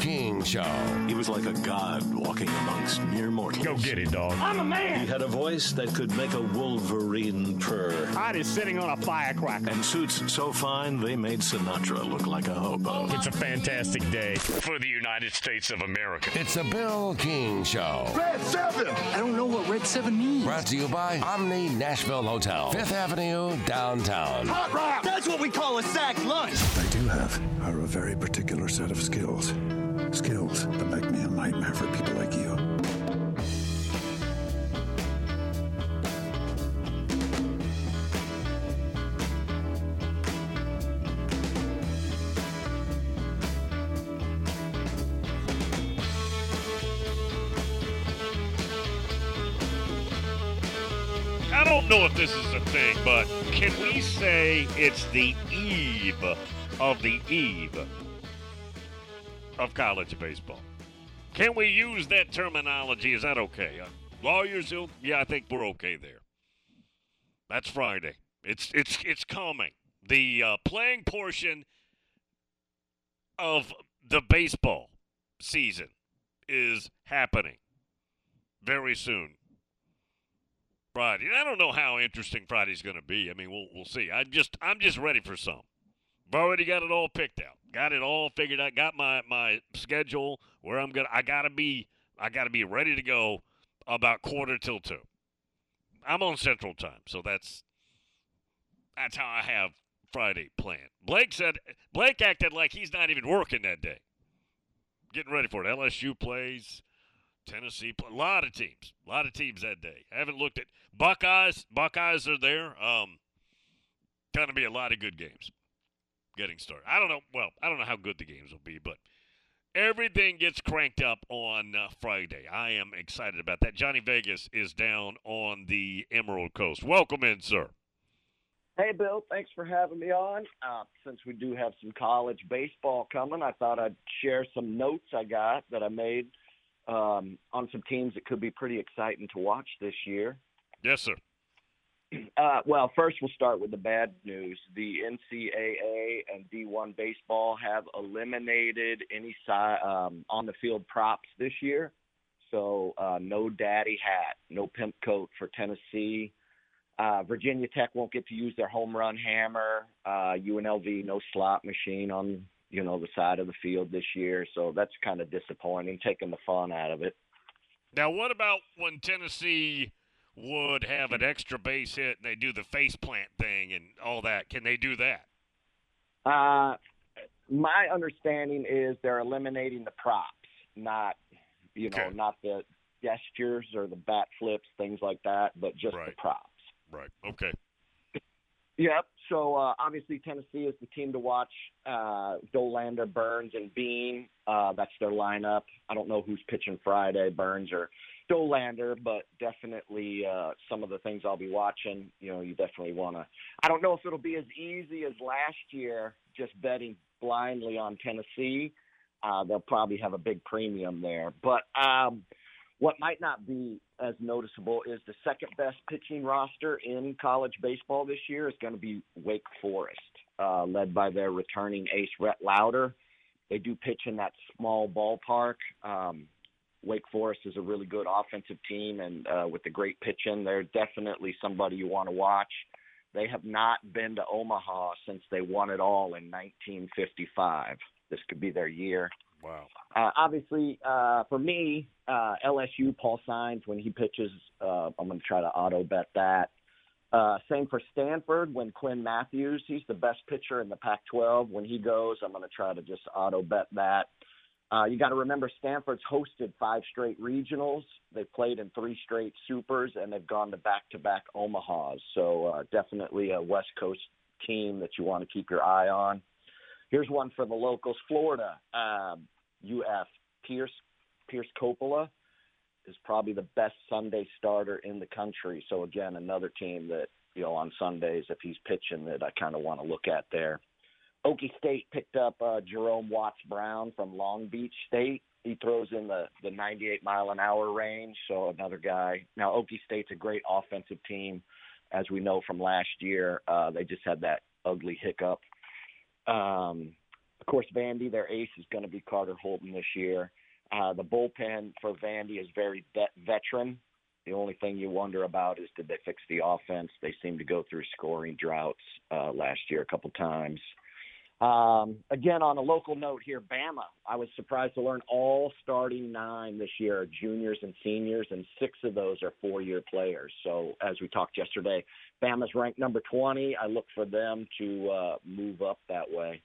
King Show. He was like a god walking amongst mere mortals. Go get it, dog. I'm a man. He had a voice that could make a wolverine purr. Hot is sitting on a firecracker. And suits so fine they made Sinatra look like a hobo. It's a fantastic day for the United States of America. It's the Bill King Show. Red 7! I don't know what Red 7 means. Brought to you by Omni Nashville Hotel, 5th Avenue, downtown. Hot rock! That's what we call a sack lunch! I do have are a very particular set of skills. Skills that make me a nightmare for people like you. I don't know if this is a thing, but can we say it's the eve of the eve of college baseball? Can we use that terminology? Is that okay? Lawyers, yeah, I think we're okay there. That's Friday. It's coming. The playing portion of the baseball season is happening very soon. Friday. And I don't know how interesting Friday's going to be. I mean, we'll see. I'm just ready for some. I've already got it all picked out. Got it all figured out. Got my schedule where I'm gonna. I gotta be ready to go about 1:45. I'm on Central Time, so that's how I have Friday planned. Blake acted like he's not even working that day. Getting ready for it. LSU plays Tennessee. A lot of teams. A lot of teams that day. I haven't looked at Buckeyes. Buckeyes are there. Gonna be a lot of good games. Getting started. I don't know how good the games will be, but everything gets cranked up on Friday. I am excited about that. Johnny Vegas is down on the Emerald Coast. Welcome in, sir. Hey, Bill. Thanks for having me on. Since we do have some college baseball coming, I thought I'd share some notes I got that I made on some teams that could be pretty exciting to watch this year. Yes, sir. Well, first we'll start with the bad news. The NCAA and D1 baseball have eliminated any on-the-field props this year. So no daddy hat, no pimp coat for Tennessee. Virginia Tech won't get to use their home run hammer. UNLV, no slot machine on, the side of the field this year. So that's kind of disappointing, taking the fun out of it. Now, what about when Tennessee would have an extra base hit and they do the face plant thing and all that? Can they do that? My understanding is they're eliminating the props, not, okay, not the gestures or the bat flips, things like that, but just right, the props. Right. Okay. Yep. So obviously Tennessee is the team to watch. Dollander, Burns, and Bean. That's their lineup. I don't know who's pitching Friday, Burns or Dollander, but definitely some of the things I'll be watching, you definitely want to. I don't know if it'll be as easy as last year, just betting blindly on Tennessee. They'll probably have a big premium there. But what might not be as noticeable is the second-best pitching roster in college baseball this year is going to be Wake Forest, led by their returning ace, Rhett Lowder. They do pitch in that small ballpark. Wake Forest is a really good offensive team, and with the great pitching, they're definitely somebody you want to watch. They have not been to Omaha since they won it all in 1955. This could be their year. Wow. Obviously, for me, LSU, Paul Skenes, when he pitches, I'm going to try to auto-bet that. Same for Stanford, when Quinn Matthews, he's the best pitcher in the Pac-12. When he goes, I'm going to try to just auto-bet that. You got to remember, Stanford's hosted 5 straight regionals. They've played in 3 straight supers, and they've gone to back-to-back Omahas. So definitely a West Coast team that you want to keep your eye on. Here's one for the locals. Florida, UF, Pierce Coppola is probably the best Sunday starter in the country. So, again, another team that, on Sundays, if he's pitching, that I kind of want to look at there. Okie State picked up Jerome Watts-Brown from Long Beach State. He throws in the 98-mile-an-hour range, so another guy. Now, Okie State's a great offensive team, as we know from last year. They just had that ugly hiccup. course, Vandy, their ace, is going to be Carter Holton this year. The bullpen for Vandy is very veteran. The only thing you wonder about is, did they fix the offense? They seem to go through scoring droughts last year a couple times. Again, on a local note here, Bama, I was surprised to learn all starting nine this year are juniors and seniors, and six of those are four-year players. So as we talked yesterday, Bama's ranked number 20. I look for them to move up that way.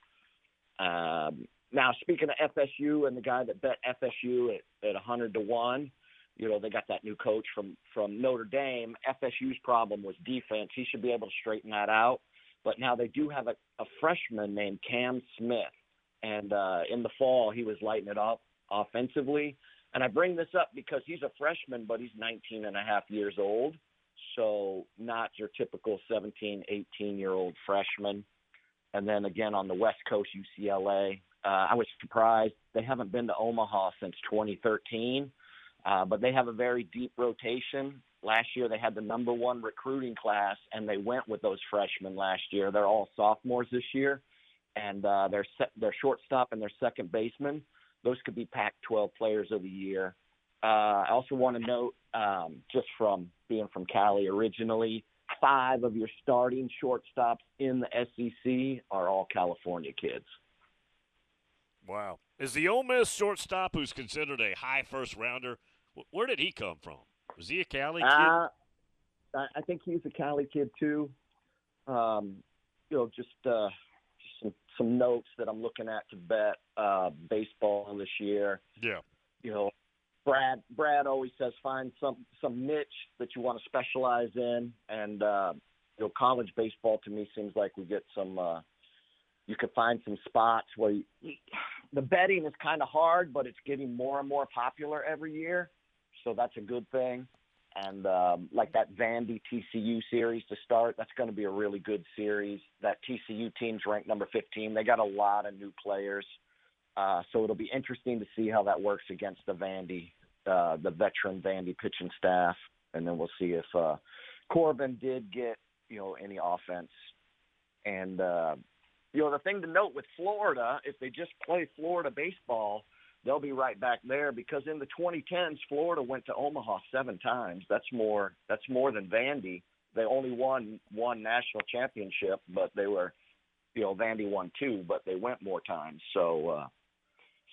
Now, speaking of FSU and the guy that bet FSU at 100-1, you know, they got that new coach from Notre Dame. FSU's problem was defense. He should be able to straighten that out. But now they do have a freshman named Cam Smith. And in the fall, he was lighting it up offensively. And I bring this up because he's a freshman, but he's 19 and a half years old. So not your typical 17, 18-year-old freshman. And then, again, on the West Coast, UCLA, I was surprised. They haven't been to Omaha since 2013, but they have a very deep rotation. Last year they had the number one recruiting class, and they went with those freshmen last year. They're all sophomores this year, and their shortstop and their second baseman, those could be Pac-12 players of the year. I also want to note, just from being from Cali originally, 5 of your starting shortstops in the SEC are all California kids. Wow. Is the Ole Miss shortstop, who's considered a high first-rounder, where did he come from? Was he a Cali kid? I think he's a Cali kid, too. Just some notes that I'm looking at to bet baseball this year. Yeah. You know, Brad always says find some niche that you want to specialize in. And, you know, college baseball to me seems like we get some you could find some spots where the betting is kind of hard, but it's getting more and more popular every year. So that's a good thing. And like that Vandy TCU series to start, that's going to be a really good series. That TCU team's ranked number 15. They got a lot of new players. So it'll be interesting to see how that works against the Vandy, the veteran Vandy pitching staff. And then we'll see if Corbin did get, you know, any offense. And, you know, the thing to note with Florida, if they just play Florida baseball, they'll be right back there, because in the 2010s, Florida went to Omaha 7 times. That's more than Vandy. They only won one national championship, but they were, you know, Vandy won 2, but they went more times. So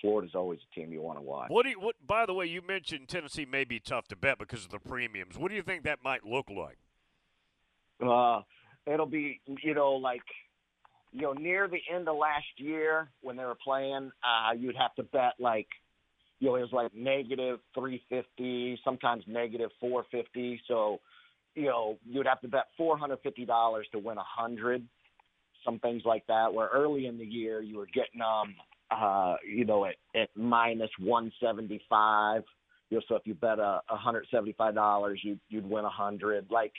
Florida's always a team you want to watch. What? By the way, you mentioned Tennessee may be tough to bet because of the premiums. What do you think that might look like? It'll be, you know, like, you know, near the end of last year when they were playing, you'd have to bet like, you know, it was like -350, sometimes -450. So, you know, you'd have to bet $450 to win $100, some things like that, where early in the year you were getting them, you know, at -175. You know, so if you bet $175, you'd win $100. Like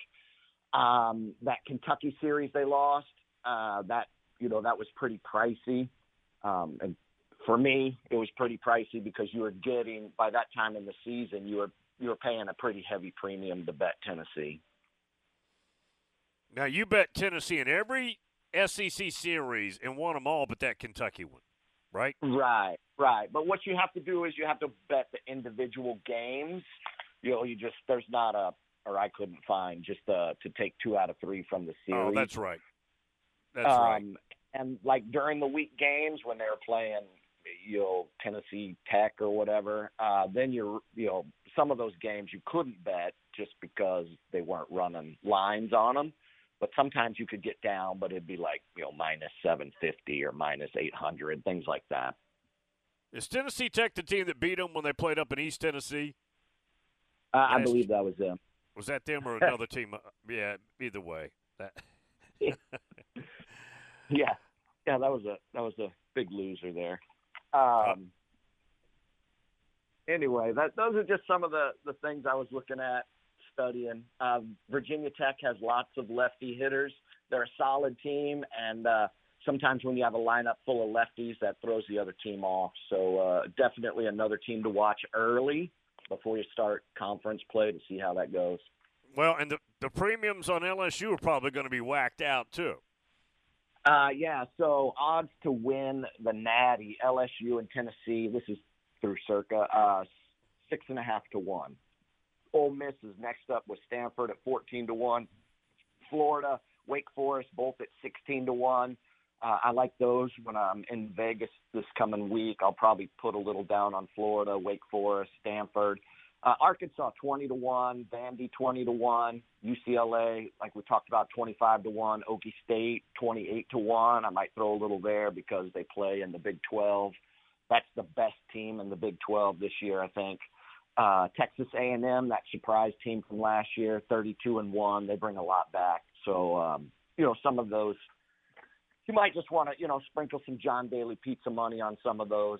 that Kentucky series they lost, that, you know, that was pretty pricey. And for me, it was pretty pricey because you were getting, by that time in the season, you were paying a pretty heavy premium to bet Tennessee. Now, you bet Tennessee in every SEC series and won them all but that Kentucky one, right? Right. But what you have to do is you have to bet the individual games. You know, you just, there's not a, or I couldn't find, just to take 2 out of 3 from the series. Oh, that's right. That's right. And, like, during the week games when they were playing, you know, Tennessee Tech or whatever, then you know, some of those games you couldn't bet just because they weren't running lines on them. But sometimes you could get down, but it'd be like, you know, -750 or -800, things like that. Is Tennessee Tech the team that beat them when they played up in East Tennessee? I believe that was them. Was that them or another team? Yeah, either way. That. Yeah, that was a big loser there. Anyway, those are just some of the things I was looking at, studying. Virginia Tech has lots of lefty hitters. They're a solid team, and sometimes when you have a lineup full of lefties, that throws the other team off. So definitely another team to watch early before you start conference play to see how that goes. Well, and the premiums on LSU are probably going to be whacked out too. So odds to win the Natty, LSU and Tennessee, this is through Circa, 6.5 to 1. Ole Miss is next up with Stanford at 14 to 1. Florida, Wake Forest, both at 16 to 1. I like those when I'm in Vegas this coming week. I'll probably put a little down on Florida, Wake Forest, Stanford. Arkansas, 20 to 1. Vandy, 20 to 1. UCLA, like we talked about, 25 to 1. Okie State, 28 to 1. I might throw a little there because they play in the Big 12. That's the best team in the Big 12 this year, I think. Texas A&M, that surprise team from last year, 32 and 1. They bring a lot back. So, some of those, you might just want to, sprinkle some John Daly pizza money on some of those.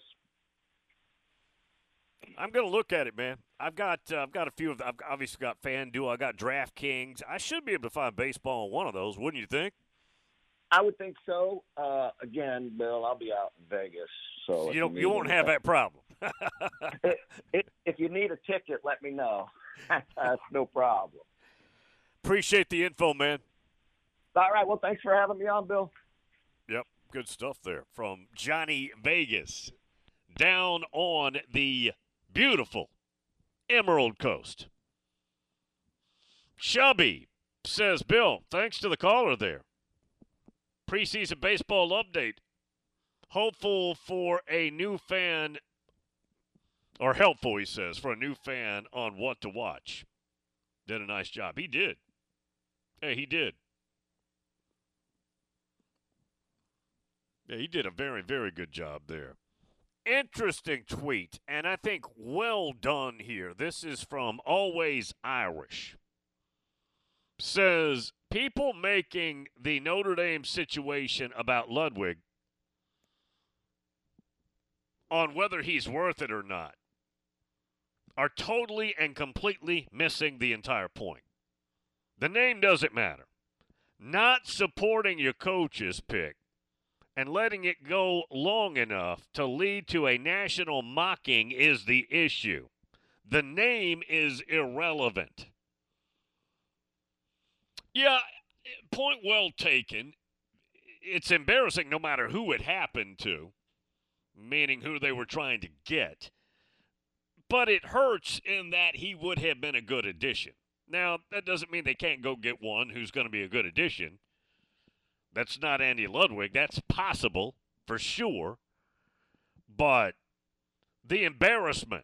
I'm going to look at it, man. I've got a few of them. I've obviously got FanDuel. I got DraftKings. I should be able to find baseball on one of those, wouldn't you think? I would think so. Again, Bill, I'll be out in Vegas. So you won't have that problem. If you need a ticket, let me know. That's no problem. Appreciate the info, man. All right. Well, thanks for having me on, Bill. Yep. Good stuff there from Johnny Vegas down on the beautiful Emerald Coast. Chubby says, Bill, thanks to the caller there. Preseason baseball update. Hopeful for a new fan, or helpful, he says, for a new fan on what to watch. Did a nice job. He did. Hey, he did. Yeah, he did a very, very good job there. Interesting tweet, and I think well done here. This is from Always Irish. Says, people making the Notre Dame situation about Ludwig on whether he's worth it or not are totally and completely missing the entire point. The name doesn't matter. Not supporting your coach's pick and letting it go long enough to lead to a national mocking is the issue. The name is irrelevant. Yeah, point well taken. It's embarrassing no matter who it happened to, meaning who they were trying to get. But it hurts in that he would have been a good addition. Now, that doesn't mean they can't go get one who's going to be a good addition. That's not Andy Ludwig. That's possible for sure. But the embarrassment,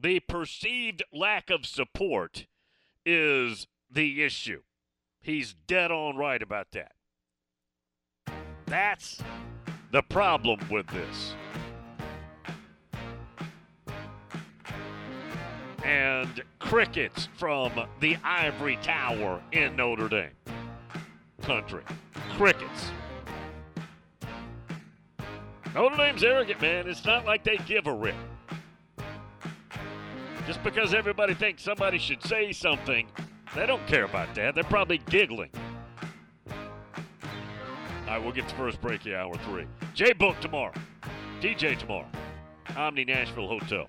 the perceived lack of support is the issue. He's dead on right about that. That's the problem with this. And crickets from the ivory tower in Notre Dame country. Crickets. Notre Dame's arrogant, man. It's not like they give a rip. Just because everybody thinks somebody should say something, they don't care about that. They're probably giggling. All right, we'll get to first break here, hour three. Jay Book tomorrow. DJ tomorrow. Omni Nashville Hotel.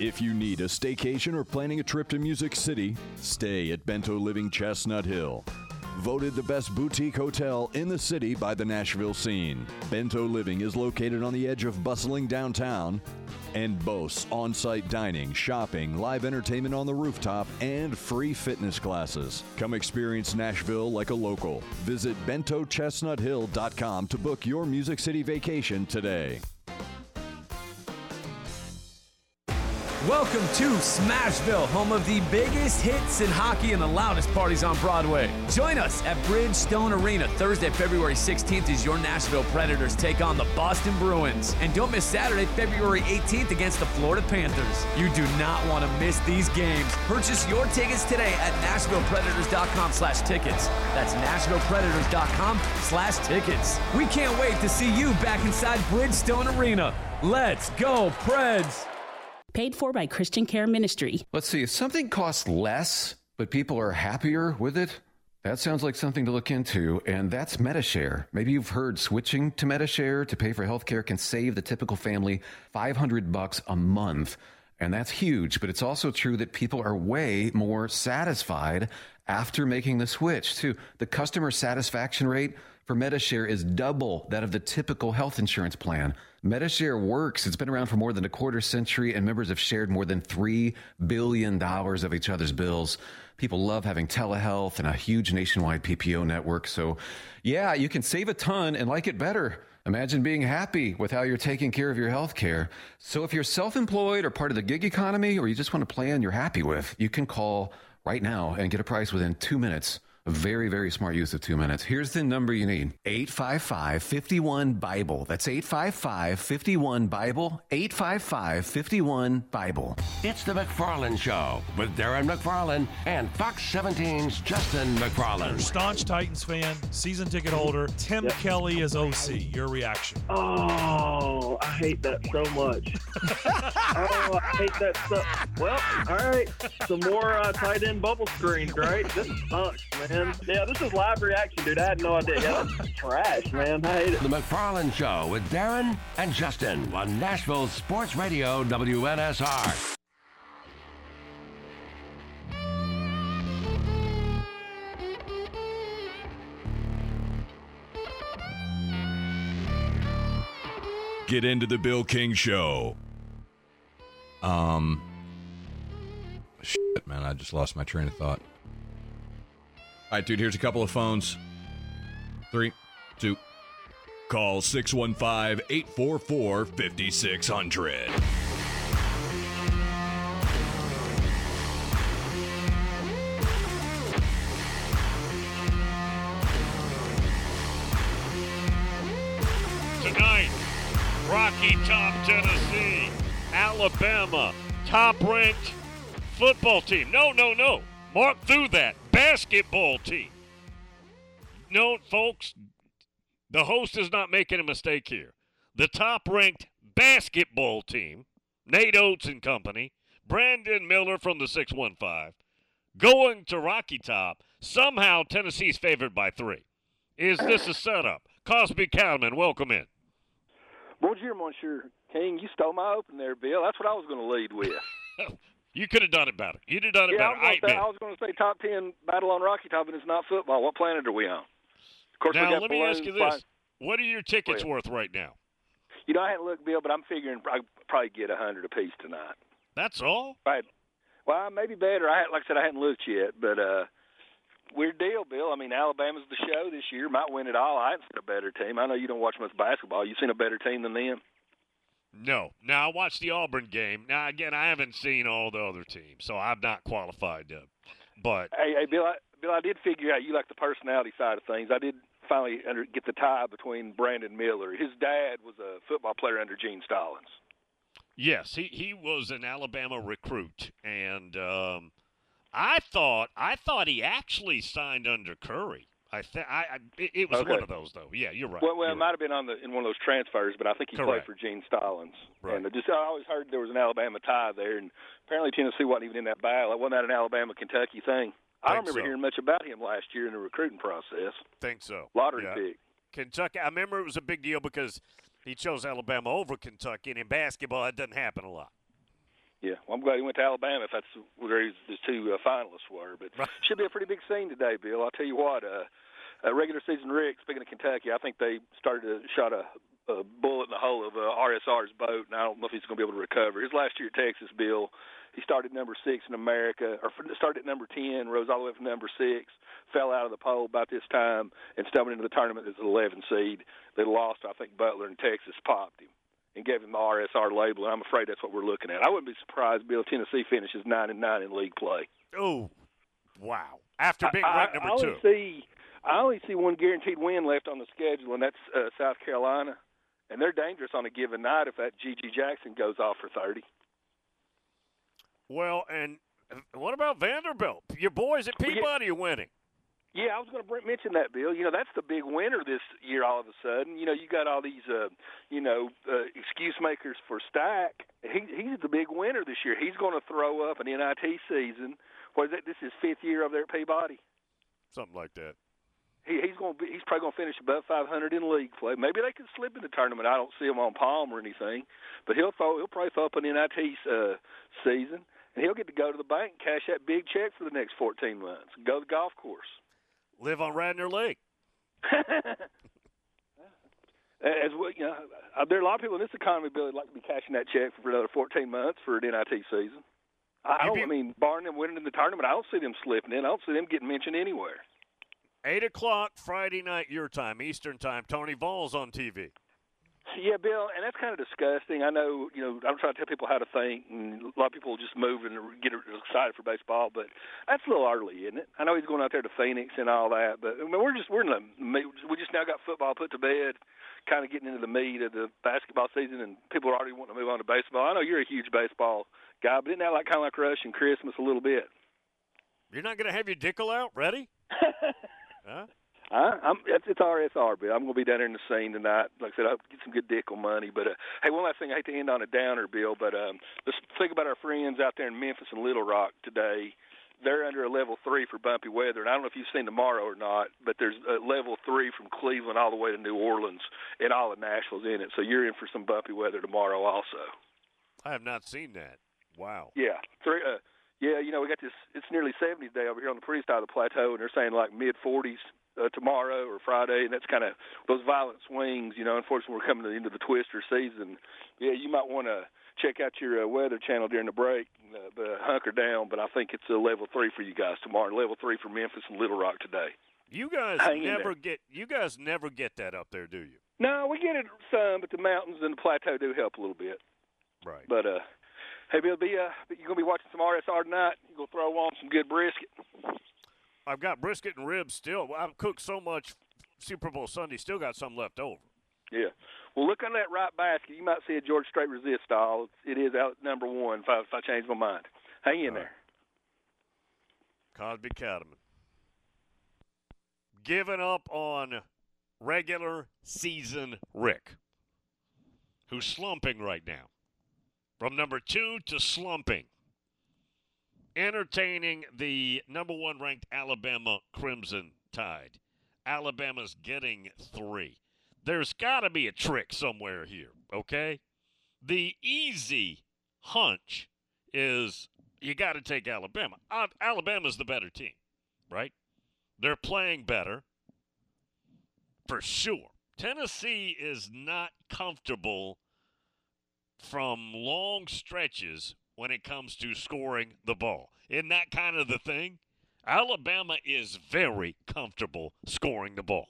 If you need a staycation or planning a trip to Music City, stay at Bento Living Chestnut Hill. Voted the best boutique hotel in the city by the Nashville Scene, Bento Living is located on the edge of bustling downtown and boasts on-site dining, shopping, live entertainment on the rooftop, and free fitness classes. Come experience Nashville like a local. Visit bentochestnuthill.com to book your Music City vacation today. Welcome to Smashville, home of the biggest hits in hockey and the loudest parties on Broadway. Join us at Bridgestone Arena Thursday, February 16th as your Nashville Predators take on the Boston Bruins. And don't miss Saturday, February 18th against the Florida Panthers. You do not want to miss these games. Purchase your tickets today at NashvillePredators.com/tickets. That's NashvillePredators.com/tickets. We can't wait to see you back inside Bridgestone Arena. Let's go, Preds! Paid for by Christian Care Ministry. Let's see, if something costs less, but people are happier with it, that sounds like something to look into, and that's MediShare. Maybe you've heard switching to MediShare to pay for healthcare can save the typical family $500 a month, and that's huge, but it's also true that people are way more satisfied after making the switch, too. The customer satisfaction rate for MediShare is double that of the typical health insurance plan. MediShare works. It's been around for more than a quarter century, and members have shared more than $3 billion of each other's bills. People love having telehealth and a huge nationwide PPO network. So, yeah, you can save a ton and like it better. Imagine being happy with how you're taking care of your health care. So if you're self-employed or part of the gig economy, or you just want a plan you're happy with, you can call right now and get a price within 2 minutes. Very, very smart use of 2 minutes. Here's the number you need. 855-51-BIBLE. That's 855-51-BIBLE. 855-51-BIBLE. It's the McFarlane Show with Darren McFarlane and Fox 17's Justin McFarlane. Staunch Titans fan, season ticket holder, Tim Kelly is OC. Your reaction? Oh, I hate that so much. Oh, I hate that stuff. Well, all right. Some more tight end bubble screens, right? This sucks, man. Yeah, this is live reaction, dude. I had no idea. Yeah, that's trash, man. I hate it. The McFarlane Show with Darren and Justin on Nashville Sports Radio WNSR. Get into the Bill King Show. Shit, man. I just lost my train of thought. All right, dude, here's a couple of phones. 3, 2. Call 615-844-5600. Tonight, Rocky Top, Tennessee, Alabama, top-ranked football team. No. Mark through that. Basketball team. No, folks, the host is not making a mistake here. The top-ranked basketball team, Nate Oates and company, Brandon Miller from the 615, going to Rocky Top. Somehow Tennessee's favored by 3. Is this a setup? Cosby Cowman, welcome in. Bonjour, Monsieur King. You stole my open there, Bill. That's what I was going to lead with. You could have done it better. You'd have done it better. I was going to say top 10 battle on Rocky Top, and it's not football. What planet are we on? Of course, now, let me ask you this. What are your tickets worth right now? You know, I hadn't looked, Bill, but I'm figuring I'd probably get 100 apiece tonight. That's all? Right. Well, maybe better. Like I said, I hadn't looked yet, but weird deal, Bill. I mean, Alabama's the show this year. Might win it all. I haven't seen a better team. I know you don't watch much basketball. You've seen a better team than them? No. Now, I watched the Auburn game. Now, again, I haven't seen all the other teams, so I'm not qualified to. But hey, Bill, I did figure out you like the personality side of things. I did finally get the tie between Brandon Miller. His dad was a football player under Gene Stallings. Yes, he was an Alabama recruit, and I thought he actually signed under Curry. It was one of those, though. Yeah, you're right. Well, it might have been in one of those transfers, but I think he played for Gene Stallings. Right. And I always heard there was an Alabama tie there, and apparently Tennessee wasn't even in that battle. It wasn't that an Alabama-Kentucky thing. I don't remember hearing much about him last year in the recruiting process. Think so. Lottery pick. Kentucky, I remember it was a big deal because he chose Alabama over Kentucky, and in basketball that doesn't happen a lot. Yeah, well, I'm glad he went to Alabama if that's where his two finalists were. But should be a pretty big scene today, Bill. I'll tell you what, regular season rig, speaking of Kentucky, I think they shot a bullet in the hole of RSR's boat, and I don't know if he's going to be able to recover. His last year at Texas, Bill, he started number 6 in America, or started at number 10, rose all the way from number 6, fell out of the poll about this time, and stumbled into the tournament as an 11 seed. They lost, I think Butler, and Texas popped him. and gave him the RSR label, and I'm afraid that's what we're looking at. I wouldn't be surprised, Bill, Tennessee finishes 9-9 in league play. Oh, wow. After big rank number two. I only see one guaranteed win left on the schedule, and that's South Carolina. And they're dangerous on a given night if that G.G. Jackson goes off for 30. Well, and what about Vanderbilt? Your boys at Peabody are winning. Yeah, I was going to mention that, Bill. You know, that's the big winner this year all of a sudden. You know, you got all these, excuse makers for Stack. He's the big winner this year. He's going to throw up an NIT season. What is that? This is his 5th year over there at Peabody. Something like that. He's probably going to finish above 500 in league play. Maybe they can slip in the tournament. I don't see him on Palm or anything. But he'll probably throw up an NIT season, and he'll get to go to the bank and cash that big check for the next 14 months and go to the golf course. Live on Radnor Lake. As well, you know, there are a lot of people in this economy, Billy, that like to be cashing that check for another 14 months for an NIT season. Barring them winning in the tournament, I don't see them slipping in. I don't see them getting mentioned anywhere. 8 o'clock Friday night your time, Eastern time, Tony Vols on TV. Yeah, Bill, and that's kind of disgusting. I know, you know, I'm trying to tell people how to think, and a lot of people just move and get excited for baseball, but that's a little early, isn't it? I know he's going out there to Phoenix and all that, but I mean, we just now got football put to bed, kind of getting into the meat of the basketball season, and people are already wanting to move on to baseball. I know you're a huge baseball guy, but isn't that kind of like Rush and Christmas a little bit? You're not going to have your dickle out ready? Huh? It's RSR, Bill. I'm going to be down there in the scene tonight. Like I said, I'll get some good dickle money. But, hey, one last thing. I hate to end on a downer, Bill, but let's think about our friends out there in Memphis and Little Rock today. They're under a level 3 for bumpy weather. And I don't know if you've seen tomorrow or not, but there's a level 3 from Cleveland all the way to New Orleans, and all of Nashville's in it. So you're in for some bumpy weather tomorrow also. I have not seen that. Wow. Yeah. Yeah, you know, we got this, it's nearly 70s day over here on the pretty side of the plateau, and they're saying like mid-40s tomorrow or Friday, and that's kind of those violent swings, you know. Unfortunately, we're coming to the end of the twister season. Yeah, you might want to check out your weather channel during the break, but hunker down, but I think it's a level 3 for you guys tomorrow, level 3 for Memphis and Little Rock today. You guys never get that up there, do you? No, we get it some, but the mountains and the plateau do help a little bit. Right. But, hey, Bill, you're going to be watching some RSR tonight. You're going to throw on some good brisket. I've got brisket and ribs still. I've cooked so much Super Bowl Sunday, still got some left over. Yeah. Well, look on that right basket. You might see a George Strait Resist style. It is out number 1 if I change my mind. Hang in there. Cosby Cattleman. Giving up on regular season Rick, who's slumping right now. From number 2 to slumping, entertaining the number 1 ranked Alabama Crimson Tide. Alabama's getting 3. There's got to be a trick somewhere here, okay? The easy hunch is you got to take Alabama. Alabama's the better team, right? They're playing better for sure. Tennessee is not comfortable from long stretches when it comes to scoring the ball. Isn't that kind of the thing? Alabama is very comfortable scoring the ball.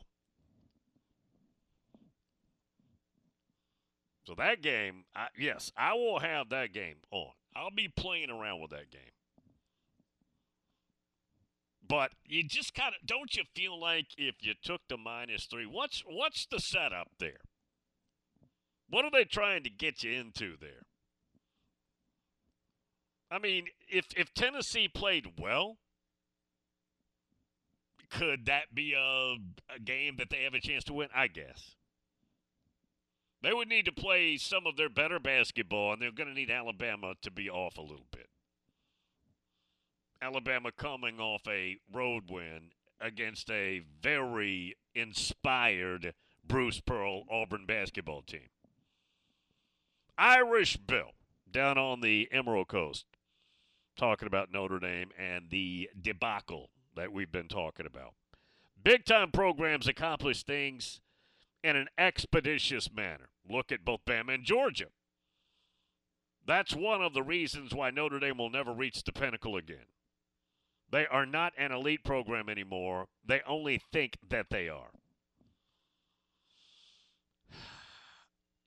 So that game, I will have that game on. I'll be playing around with that game. But you just kind of, don't you feel like if you took the -3, what's the setup there? What are they trying to get you into there? I mean, if Tennessee played well, could that be a game that they have a chance to win? I guess. They would need to play some of their better basketball, and they're going to need Alabama to be off a little bit. Alabama coming off a road win against a very inspired Bruce Pearl Auburn basketball team. Irish Bill down on the Emerald Coast talking about Notre Dame and the debacle that we've been talking about. Big-time programs accomplish things in an expeditious manner. Look at both Bama and Georgia. That's one of the reasons why Notre Dame will never reach the pinnacle again. They are not an elite program anymore. They only think that they are.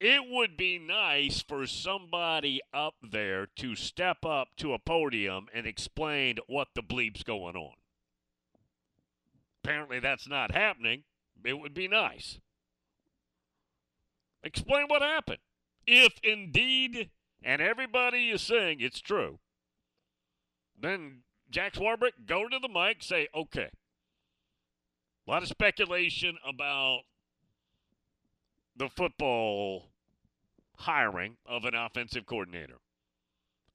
It would be nice for somebody up there to step up to a podium and explain what the bleep's going on. Apparently that's not happening. It would be nice. Explain what happened. If indeed, and everybody is saying it's true, then Jack Swarbrick, go to the mic, say, okay. A lot of speculation about the football hiring of an offensive coordinator.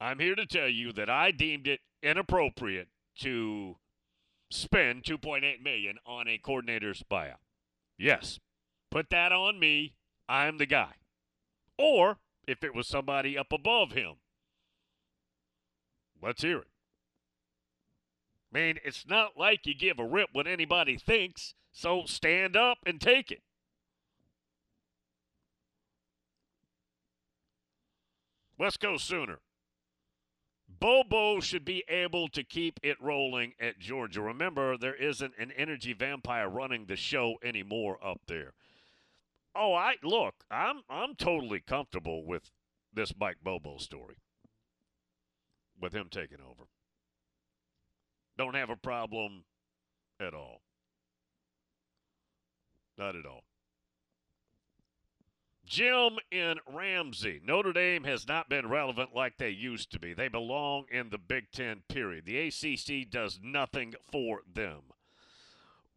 I'm here to tell you that I deemed it inappropriate to spend $2.8 million on a coordinator's buyout. Yes, put that on me. I'm the guy. Or if it was somebody up above him, let's hear it. I mean, it's not like you give a rip what anybody thinks, so stand up and take it. Let's go Sooner. Bobo should be able to keep it rolling at Georgia. Remember, there isn't an energy vampire running the show anymore up there. Oh, I'm totally comfortable with this Mike Bobo story, with him taking over. Don't have a problem at all. Not at all. Jim in Ramsey. Notre Dame has not been relevant like they used to be. They belong in the Big Ten, period. The ACC does nothing for them.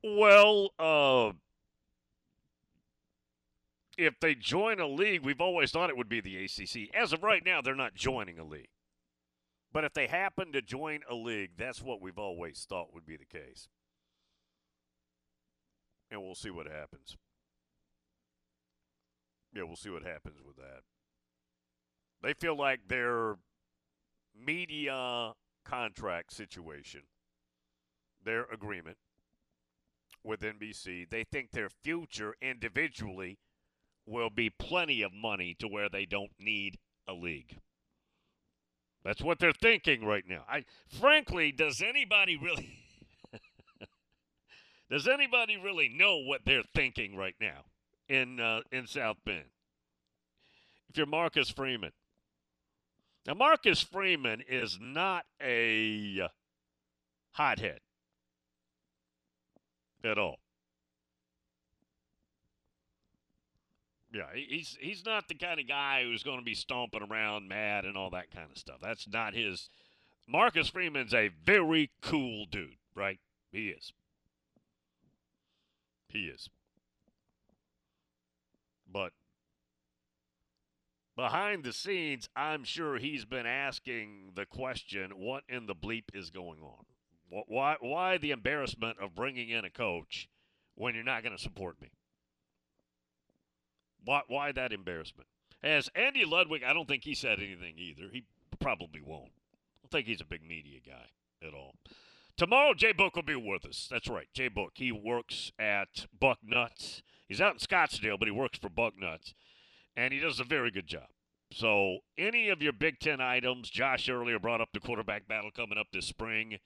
Well, if they join a league, we've always thought it would be the ACC. As of right now, they're not joining a league. But if they happen to join a league, that's what we've always thought would be the case. And we'll see what happens. Yeah, we'll see what happens with that. They feel like their media contract situation, their agreement with NBC, they think their future individually will be plenty of money to where they don't need a league. That's what they're thinking right now. Frankly, does anybody really know what they're thinking right now in South Bend? If you're Marcus Freeman. Now, Marcus Freeman is not a hothead at all. Yeah, he's not the kind of guy who's going to be stomping around mad and all that kind of stuff. That's not his. Marcus Freeman's a very cool dude, right? He is. He is. But behind the scenes, I'm sure he's been asking the question, what in the bleep is going on? Why the embarrassment of bringing in a coach when you're not going to support me? Why that embarrassment? As Andy Ludwig, I don't think he said anything either. He probably won't. I don't think he's a big media guy at all. Tomorrow, Jay Book will be with us. That's right, Jay Book. He works at Bucknuts. He's out in Scottsdale, but he works for Bucknuts, and he does a very good job. So any of your Big Ten items, Josh earlier brought up the quarterback battle coming up this spring,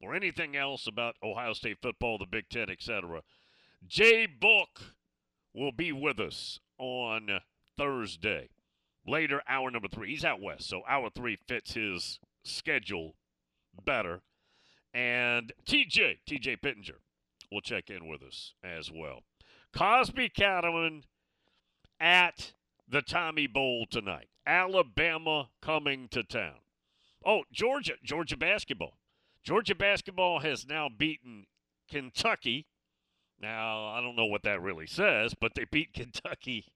or anything else about Ohio State football, the Big Ten, etc., Jay Book will be with us on Thursday. Later, hour number 3. He's out west, so hour 3 fits his schedule better. And TJ Pittenger will check in with us as well. Cosby Cattleman at the Tommy Bowl tonight. Alabama coming to town. Oh, Georgia basketball. Georgia basketball has now beaten Kentucky. Now, I don't know what that really says, but they beat Kentucky.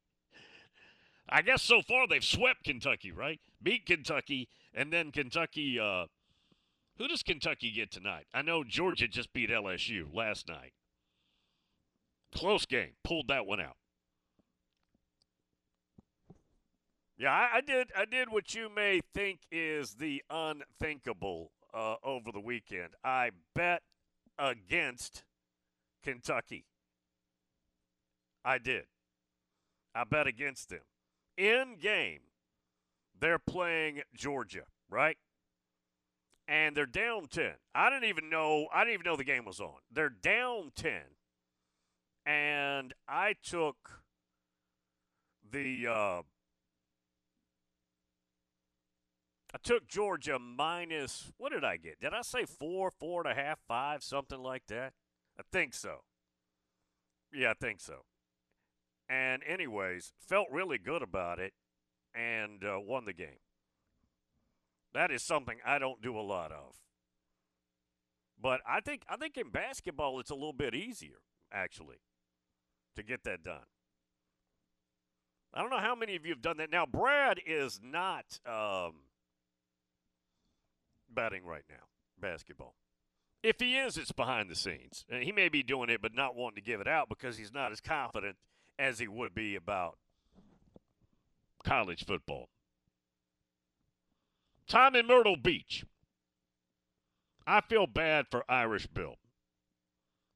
I guess so far they've swept Kentucky, right? Beat Kentucky, and then Kentucky, who does Kentucky get tonight? I know Georgia just beat LSU last night. Close game. Pulled that one out. Yeah, I did what you may think is the unthinkable over the weekend. I bet against Kentucky. I did. I bet against them. In game, they're playing Georgia, right? And they're down 10. I didn't even know the game was on. They're down 10. And I took the I took Georgia minus, what did I get? Did I say 4, 4.5, 5, something like that? I think so. Yeah, I think so. And anyways, felt really good about it and won the game. That is something I don't do a lot of. But I think in basketball it's a little bit easier, actually, to get that done. I don't know how many of you have done that. Now, Brad is not batting right now, basketball. If he is, it's behind the scenes. He may be doing it but not wanting to give it out because he's not as confident as he would be about college football. Tom in Myrtle Beach. I feel bad for Irish Bill.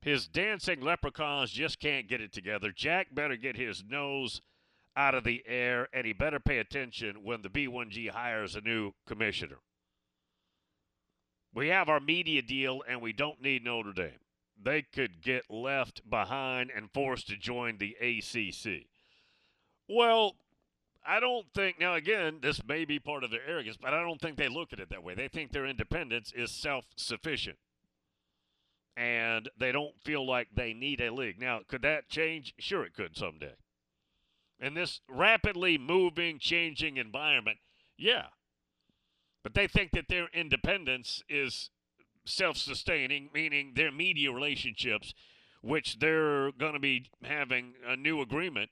His dancing leprechauns just can't get it together. Jack better get his nose out of the air, and he better pay attention when the B1G hires a new commissioner. We have our media deal, and we don't need Notre Dame. They could get left behind and forced to join the ACC. Well, I don't think, now again, this may be part of their arrogance, but I don't think they look at it that way. They think their independence is self-sufficient, and they don't feel like they need a league. Now, could that change? Sure it could someday. In this rapidly moving, changing environment, yeah. But they think that their independence is self-sustaining, meaning their media relationships, which they're going to be having a new agreement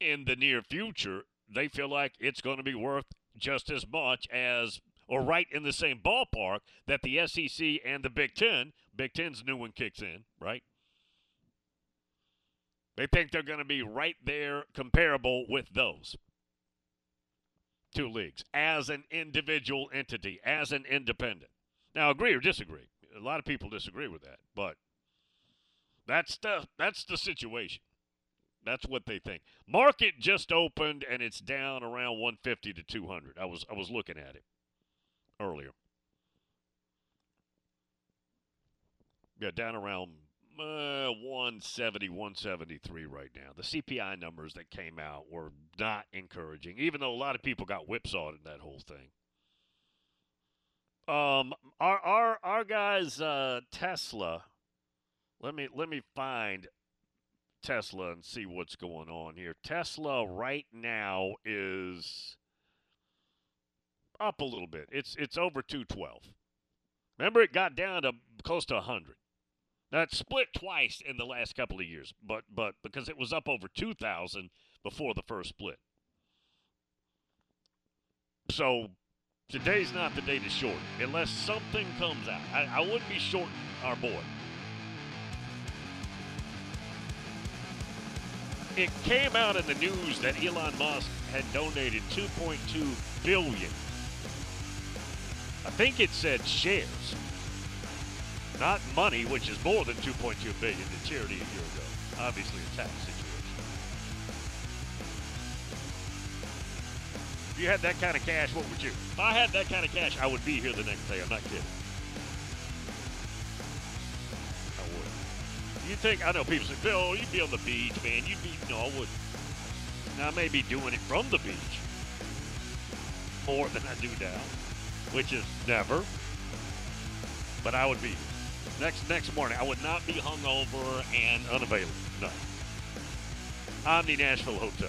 in the near future, they feel like it's going to be worth just as much as, or right in the same ballpark, that the SEC and the Big Ten, Big Ten's new one kicks in, right? They think they're going to be right there comparable with those two leagues as an individual entity, as an independent. Now, agree or disagree. A lot of people disagree with that, but that's the situation. That's what they think. Market just opened, and it's down around 150 to 200. I was looking at it earlier. Yeah, down around 170, 173 right now. The CPI numbers that came out were not encouraging, even though a lot of people got whipsawed in that whole thing. Our guy's Tesla. Let me find Tesla and see what's going on here. Tesla right now is up a little bit. It's over 212. Remember, it got down to close to 100. Now, it split twice in the last couple of years, but because it was up over 2,000 before the first split. So today's not the day to short, unless something comes out. I wouldn't be shorting our board. It came out in the news that Elon Musk had donated $2.2 billion. I think it said shares, not money, which is more than $2.2 billion to charity a year ago. Obviously a tax situation. If you had that kind of cash, what would you? If I had that kind of cash, I would be here the next day. I'm not kidding. You think, I know people say, Bill, you'd be on the beach, man. You'd be, no, I wouldn't. Now, I may be doing it from the beach more than I do now, which is never. But I would be, next morning, I would not be hungover and unavailable. No. Omni Nashville Hotel.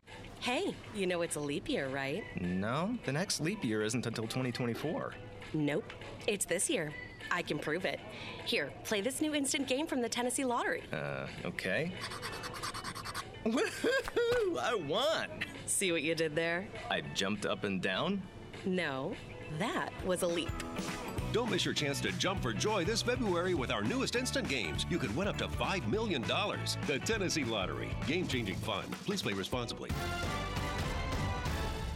Hey, you know it's a leap year, right? No, the next leap year isn't until 2024. Nope, it's this year. I can prove it. Here, play this new instant game from the Tennessee Lottery. Okay. Woohoo! I won! See what you did there? I jumped up and down? No, that was a leap. Don't miss your chance to jump for joy this February with our newest instant games. You could win up to $5 million. The Tennessee Lottery. Game-changing fun. Please play responsibly.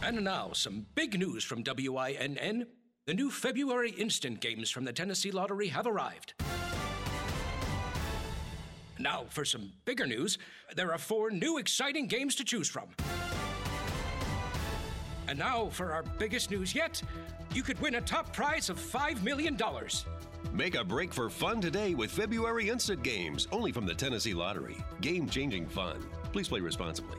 And now, some big news from WINN. The new February instant games from the Tennessee Lottery have arrived. Now, for some bigger news, there are 4 new exciting games to choose from. And now, for our biggest news yet, you could win a top prize of $5 million. Make a break for fun today with February Instant Games, only from the Tennessee Lottery. Game-changing fun. Please play responsibly.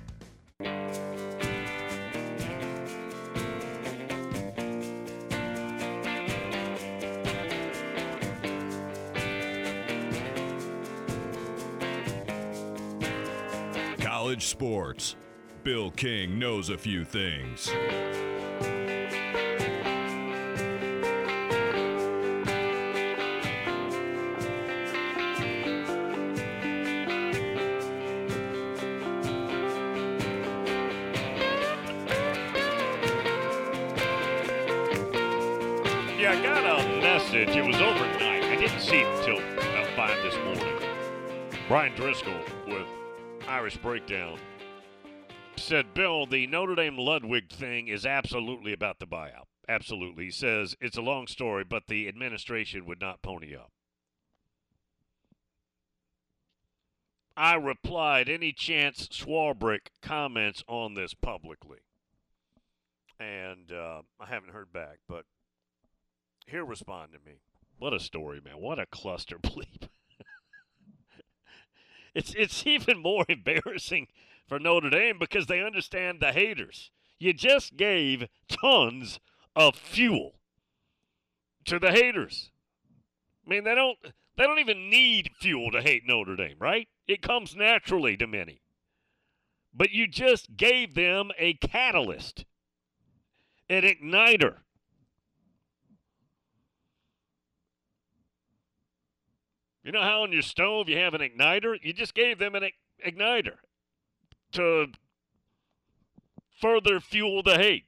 College sports. Bill King knows a few things. Yeah, I got a message. It was overnight. I didn't see it until about 5 this morning. Brian Driscoll with Irish Breakdown said, Bill, the Notre Dame Ludwig thing is absolutely about the buyout. Absolutely. He says it's a long story, but the administration would not pony up. I replied, any chance Swarbrick comments on this publicly? And I haven't heard back, but he'll respond to me. What a story, man. What a cluster bleep. It's even more embarrassing for Notre Dame because they understand the haters. You just gave tons of fuel to the haters. I mean, they don't even need fuel to hate Notre Dame, right? It comes naturally to many. But you just gave them a catalyst, an igniter. You know how on your stove you have an igniter? You just gave them an igniter to further fuel the hate.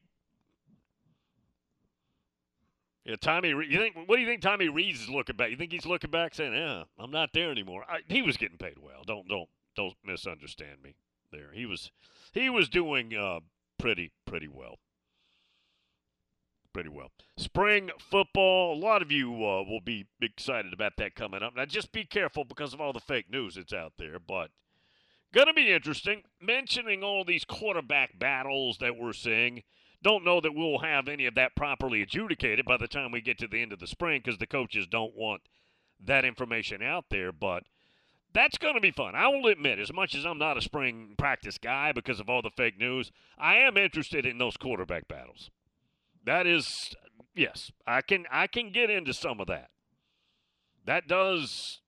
Yeah, what do you think Tommy Rees is looking back? You think he's looking back saying, "Yeah, I'm not there anymore." He was getting paid well. Don't misunderstand me. There, he was doing pretty well. Pretty well. Spring football, a lot of you will be excited about that coming up. Now, just be careful because of all the fake news that's out there, but going to be interesting. Mentioning all these quarterback battles that we're seeing, don't know that we'll have any of that properly adjudicated by the time we get to the end of the spring because the coaches don't want that information out there, but that's going to be fun. I will admit, as much as I'm not a spring practice guy because of all the fake news, I am interested in those quarterback battles. That is, yes, I can get into some of that. That does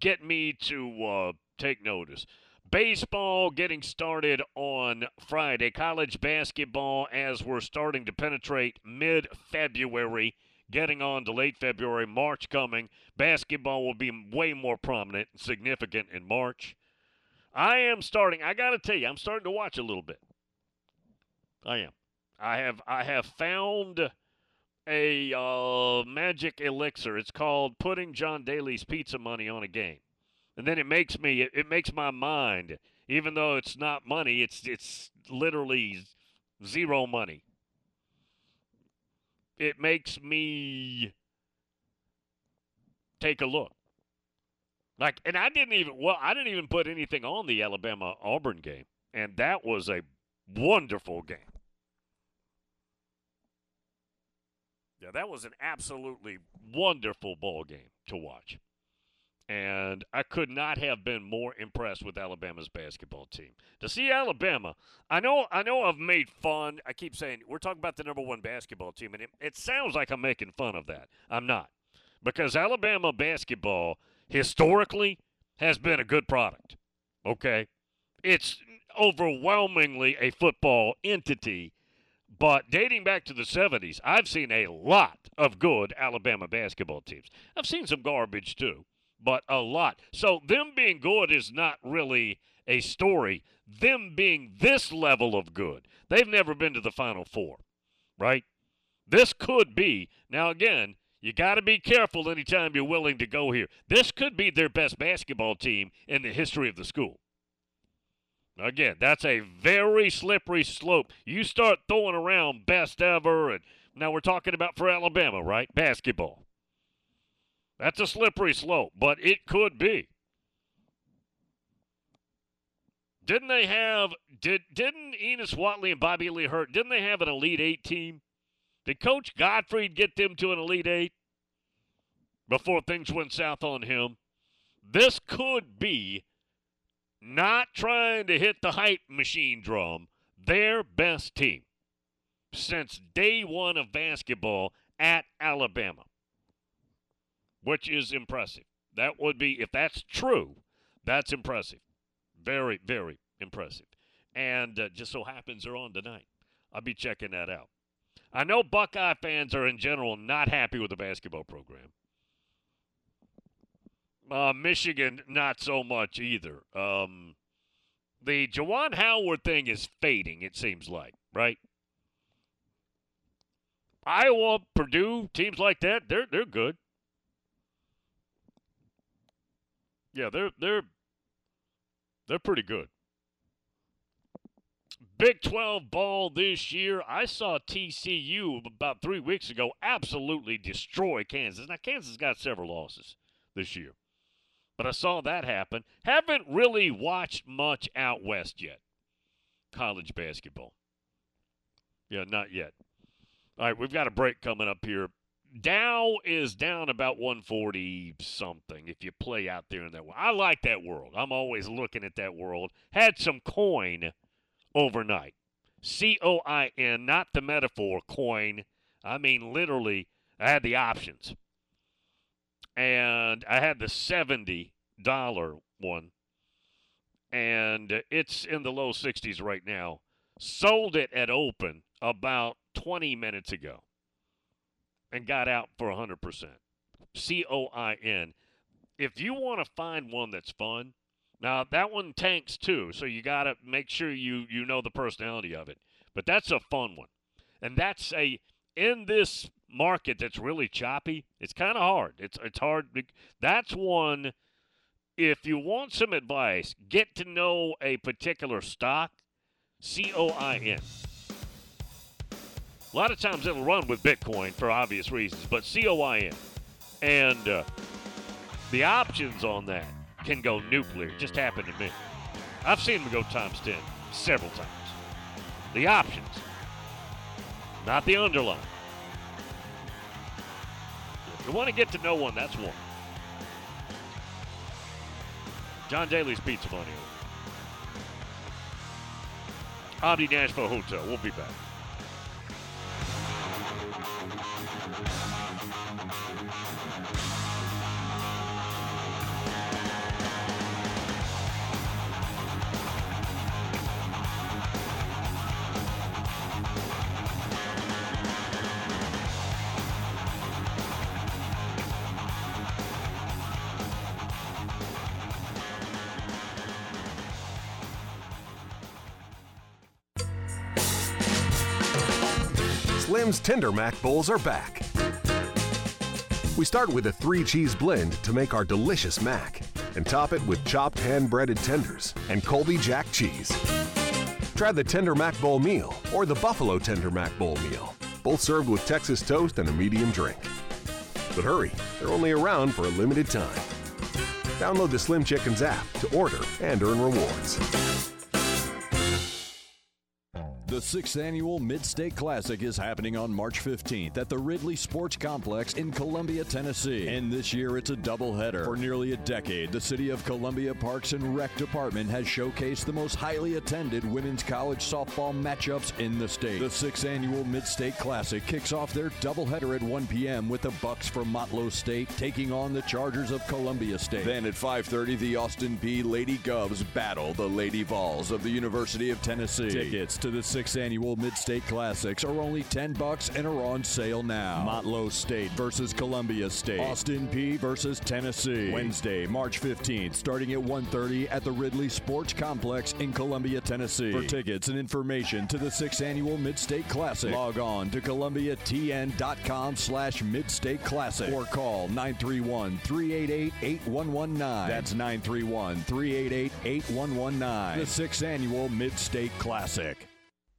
get me to take notice. Baseball getting started on Friday. College basketball, as we're starting to penetrate mid-February, getting on to late February, March coming. Basketball will be way more prominent and significant in March. I got to tell you, I'm starting to watch a little bit. I am. I have found a magic elixir. It's called putting John Daly's pizza money on a game. And then it makes my mind, even though it's not money, it's literally zero money. It makes me take a look. Like, and I didn't even put anything on the Alabama-Auburn game. And that was a wonderful game. Yeah, that was an absolutely wonderful ball game to watch. And I could not have been more impressed with Alabama's basketball team. To see Alabama, I know I've made fun. I keep saying, we're talking about the number one basketball team, and it sounds like I'm making fun of that. I'm not. Because Alabama basketball historically has been a good product, okay? It's overwhelmingly a football entity, but dating back to the 70s, I've seen a lot of good Alabama basketball teams. I've seen some garbage too, but a lot. So them being good is not really a story. Them being this level of good, they've never been to the Final Four, right? This could be, now again, you got to be careful anytime you're willing to go here. This could be their best basketball team in the history of the school. Again, that's a very slippery slope. You start throwing around best ever, and now we're talking about for Alabama, right? Basketball. That's a slippery slope, but it could be. Didn't Enos Watley and Bobby Lee Hurt, didn't they have an Elite Eight team? Did Coach Gottfried get them to an Elite Eight before things went south on him? This could be, not trying to hit the hype machine drum, their best team since day one of basketball at Alabama, which is impressive. That would be, if that's true, that's impressive. Very, very impressive. And just so happens they're on tonight. I'll be checking that out. I know Buckeye fans are in general not happy with the basketball program. Michigan, not so much either. The Juwan Howard thing is fading, it seems like, right? Iowa, Purdue, teams like that, they're good. Yeah, they're pretty good. Big 12 ball this year. I saw TCU about 3 weeks ago absolutely destroy Kansas. Now, Kansas got several losses this year, but I saw that happen. Haven't really watched much out west yet. College basketball. Yeah, not yet. All right, we've got a break coming up here. Dow is down about 140-something if you play out there in that world. I like that world. I'm always looking at that world. Had some coin overnight. C-O-I-N, not the metaphor coin. I mean, literally, I had the options. And I had the $70 one, and it's in the low 60s right now. Sold it at open about 20 minutes ago and got out for 100%. C-O-I-N. If you want to find one that's fun, now that one tanks too, so you got to make sure you know the personality of it. But that's a fun one. And that's in this market that's really choppy, it's kind of hard. It's hard. That's one, if you want some advice, get to know a particular stock, C-O-I-N. A lot of times it'll run with Bitcoin for obvious reasons, but C-O-I-N. And the options on that can go nuclear. Just happened to me. I've seen them go times 10 several times. The options, not the underlying. You want to get to know one, that's one. John Daly's Pizza Money. Omni Nashville Hotel. We'll be back. Slim's Tender Mac Bowls are back. We start with a 3-cheese blend to make our delicious mac and top it with chopped hand-breaded tenders and Colby Jack cheese. Try the Tender Mac Bowl meal or the Buffalo Tender Mac Bowl meal, both served with Texas toast and a medium drink. But hurry, they're only around for a limited time. Download the Slim Chickens app to order and earn rewards. The 6th Annual Mid-State Classic is happening on March 15th at the Ridley Sports Complex in Columbia, Tennessee. And this year, it's a doubleheader. For nearly a decade, the City of Columbia Parks and Rec Department has showcased the most highly attended women's college softball matchups in the state. The 6th Annual Mid-State Classic kicks off their doubleheader at 1 p.m. with the Bucks from Motlow State taking on the Chargers of Columbia State. Then at 5:30, the Austin P Lady Govs battle the Lady Vols of the University of Tennessee. Tickets to the 6th Annual Mid-State Classics are only $10 and are on sale now. Motlow State versus Columbia State. Austin P versus Tennessee. Wednesday, March 15th, starting at 1:30 at the Ridley Sports Complex in Columbia, Tennessee. For tickets and information to the 6th Annual Mid-State Classic, log on to columbiatn.com/midstateclassic or call 931-388-8119. That's 931-388-8119. The 6th Annual Mid-State Classic.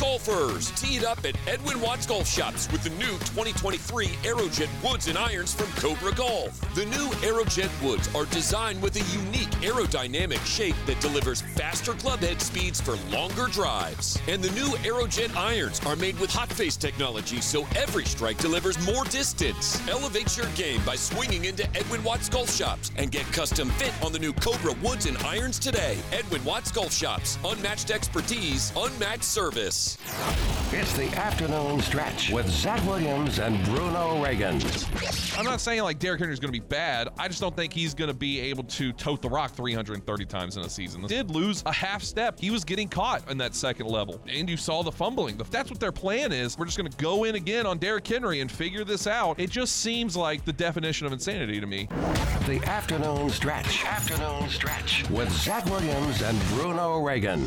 Golfers, tee it up at Edwin Watts Golf Shops with the new 2023 Aerojet Woods and Irons from Cobra Golf. The new Aerojet Woods are designed with a unique aerodynamic shape that delivers faster clubhead speeds for longer drives. And the new Aerojet Irons are made with hot face technology, so every strike delivers more distance. Elevate your game by swinging into Edwin Watts Golf Shops and get custom fit on the new Cobra Woods and Irons today. Edwin Watts Golf Shops, unmatched expertise, unmatched service. It's the afternoon stretch with Zach Williams and Bruno Reagan. I'm not saying like Derrick Henry's going to be bad. I just don't think he's going to be able to tote the rock 330 times in a season. He did lose a half step. He was getting caught in that second level. And you saw the fumbling. If that's what their plan is, we're just going to go in again on Derrick Henry and figure this out. It just seems like the definition of insanity to me. The afternoon stretch. Afternoon stretch with Zach Williams and Bruno Reagan.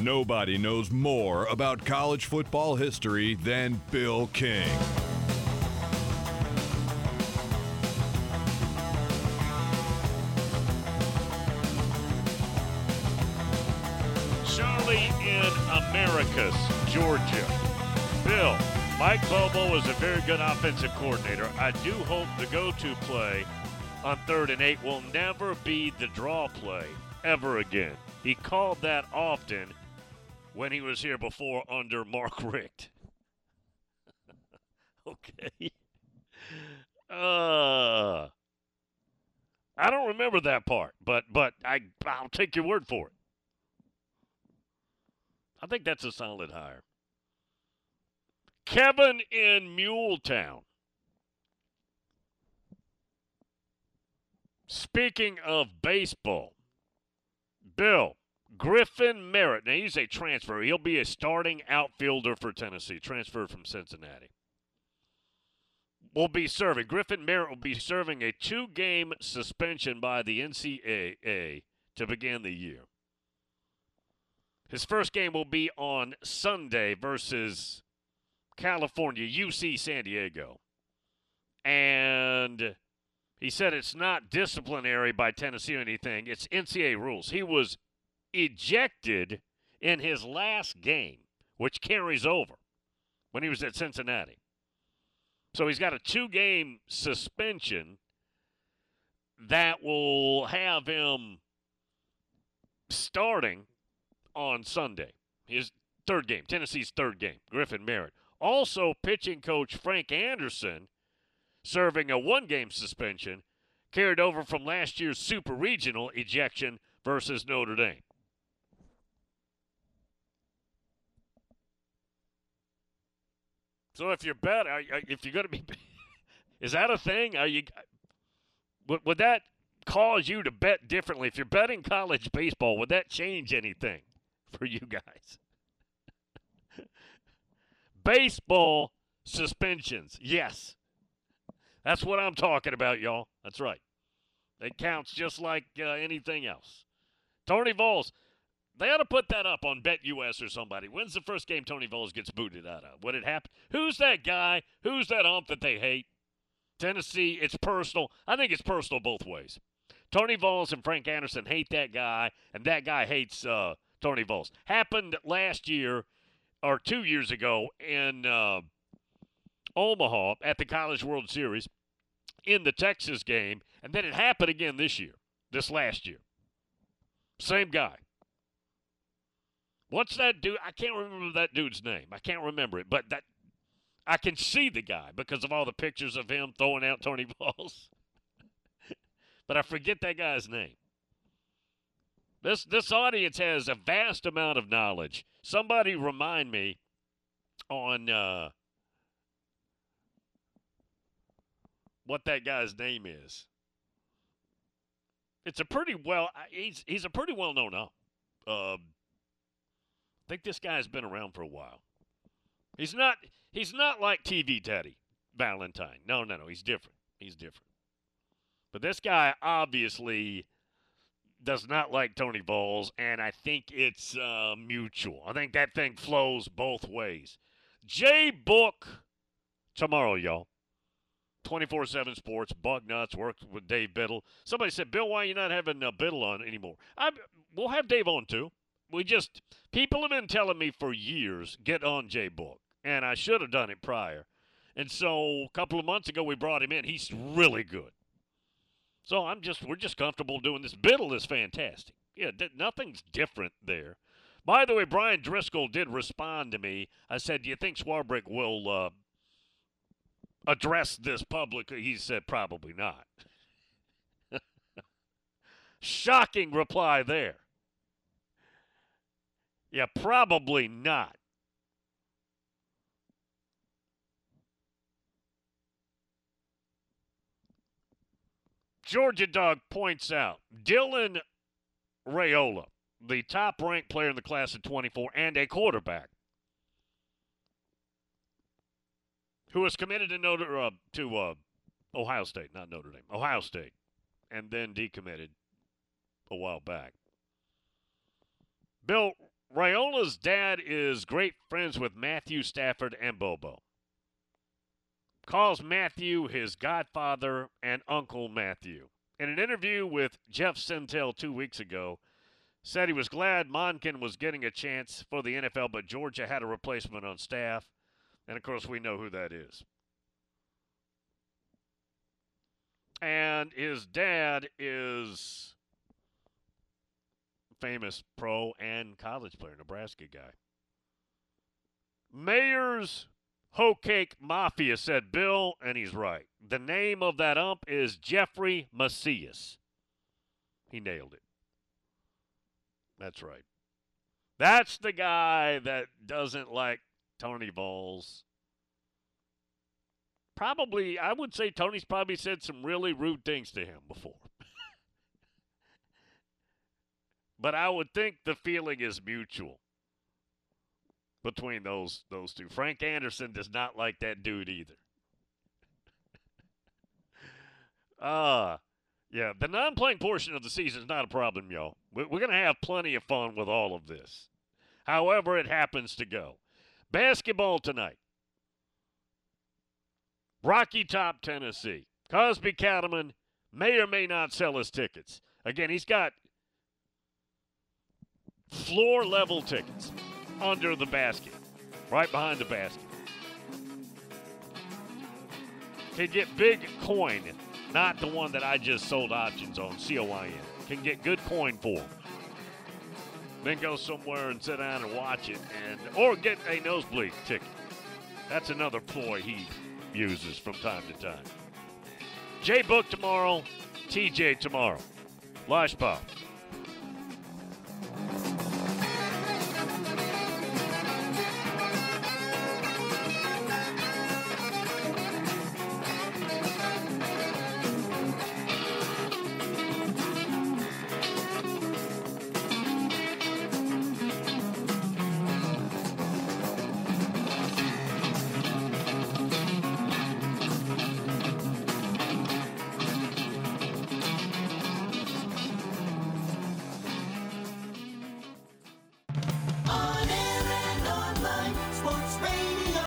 Nobody knows more about college football history than Bill King. Surely in Americus, Georgia. Bill, Mike Bobo is a very good offensive coordinator. I do hope the go-to play on 3rd and 8 will never be the draw play ever again. He called that often when he was here before under Mark Richt. Okay. I don't remember that part, but I'll take your word for it. I think that's a solid hire. Kevin in Muletown. Speaking of baseball, Bill, Griffin Merritt. Now, he's a transfer. He'll be a starting outfielder for Tennessee, transferred from Cincinnati. Griffin Merritt will be serving a 2-game suspension by the NCAA to begin the year. His first game will be on Sunday versus California, UC San Diego. And he said it's not disciplinary by Tennessee or anything. It's NCAA rules. He was ejected in his last game, which carries over when he was at Cincinnati. So he's got a 2-game suspension that will have him starting on Sunday. His third game, Tennessee's third game, Griffin Merritt. Also, pitching coach Frank Anderson, serving a one-game suspension, carried over from last year's Super Regional ejection versus Notre Dame. So if you're bet, if you're going to be, is that a thing? Are you? Would that cause you to bet differently? If you're betting college baseball, would that change anything for you guys? Baseball suspensions, yes. That's what I'm talking about, y'all. That's right. It counts just like anything else. Tony Vols, they ought to put that up on BetUS or somebody. When's the first game Tony Vols gets booted out of? Would it happen? Who's that guy? Who's that ump that they hate? Tennessee, it's personal. I think it's personal both ways. Tony Vols and Frank Anderson hate that guy, and that guy hates Tony Vols. Happened last year or 2 years ago in Omaha at the College World Series in the Texas game, and then it happened again this last year. Same guy. What's that dude? I can't remember that dude's name. I can't remember it, but that I can see the guy because of all the pictures of him throwing out Tony balls. But I forget that guy's name. This audience has a vast amount of knowledge. Somebody remind me on what that guy's name is. It's a pretty well he's a pretty well known ump. I think this guy's been around for a while. He's not like TV Teddy Valentine. No, he's different. But this guy obviously does not like Tony Vols, and I think it's mutual. I think that thing flows both ways. Jay Book tomorrow, y'all. 24/7 Sports, Bucknuts, worked with Dave Biddle. Somebody said, Bill, why are you not having Biddle on anymore? We'll have Dave on, too. People have been telling me for years, get on Jay Book, and I should have done it prior. And so a couple of months ago, we brought him in. He's really good. So we're just comfortable doing this. Biddle is fantastic. Yeah, nothing's different there. By the way, Brian Driscoll did respond to me. I said, do you think Swarbrick will address this publicly? He said, probably not. Shocking reply there. Yeah, probably not. Georgia Dog points out Dylan Raiola, the top-ranked player in the class of 24 and a quarterback, who was committed to Ohio State, not Notre Dame, Ohio State, and then decommitted a while back. Bill, Raiola's dad is great friends with Matthew Stafford and Bobo. Calls Matthew his godfather and Uncle Matthew. In an interview with Jeff Sintel 2 weeks ago, said he was glad Monken was getting a chance for the NFL, but Georgia had a replacement on staff. And, of course, we know who that is. And his dad is famous pro and college player, Nebraska guy. Mayor's Hoe Cake Mafia said, Bill, and he's right. The name of that ump is Jeffrey Macias. He nailed it. That's right. That's the guy that doesn't like Tony Vols. Probably, I would say Tony's probably said some really rude things to him before. But I would think the feeling is mutual between those two. Frank Anderson does not like that dude either. Yeah, the non-playing portion of the season is not a problem, y'all. We're going to have plenty of fun with all of this, however it happens to go. Basketball tonight. Rocky Top, Tennessee. Cosby Cattleman may or may not sell his tickets. Again, he's got floor-level tickets under the basket, right behind the basket. Can get big coin, not the one that I just sold options on, COIN. Can get good coin for them. then go somewhere and sit down and watch it, or get a nosebleed ticket. That's another ploy he uses from time to time. Jay Book tomorrow, TJ tomorrow. Lash Pop.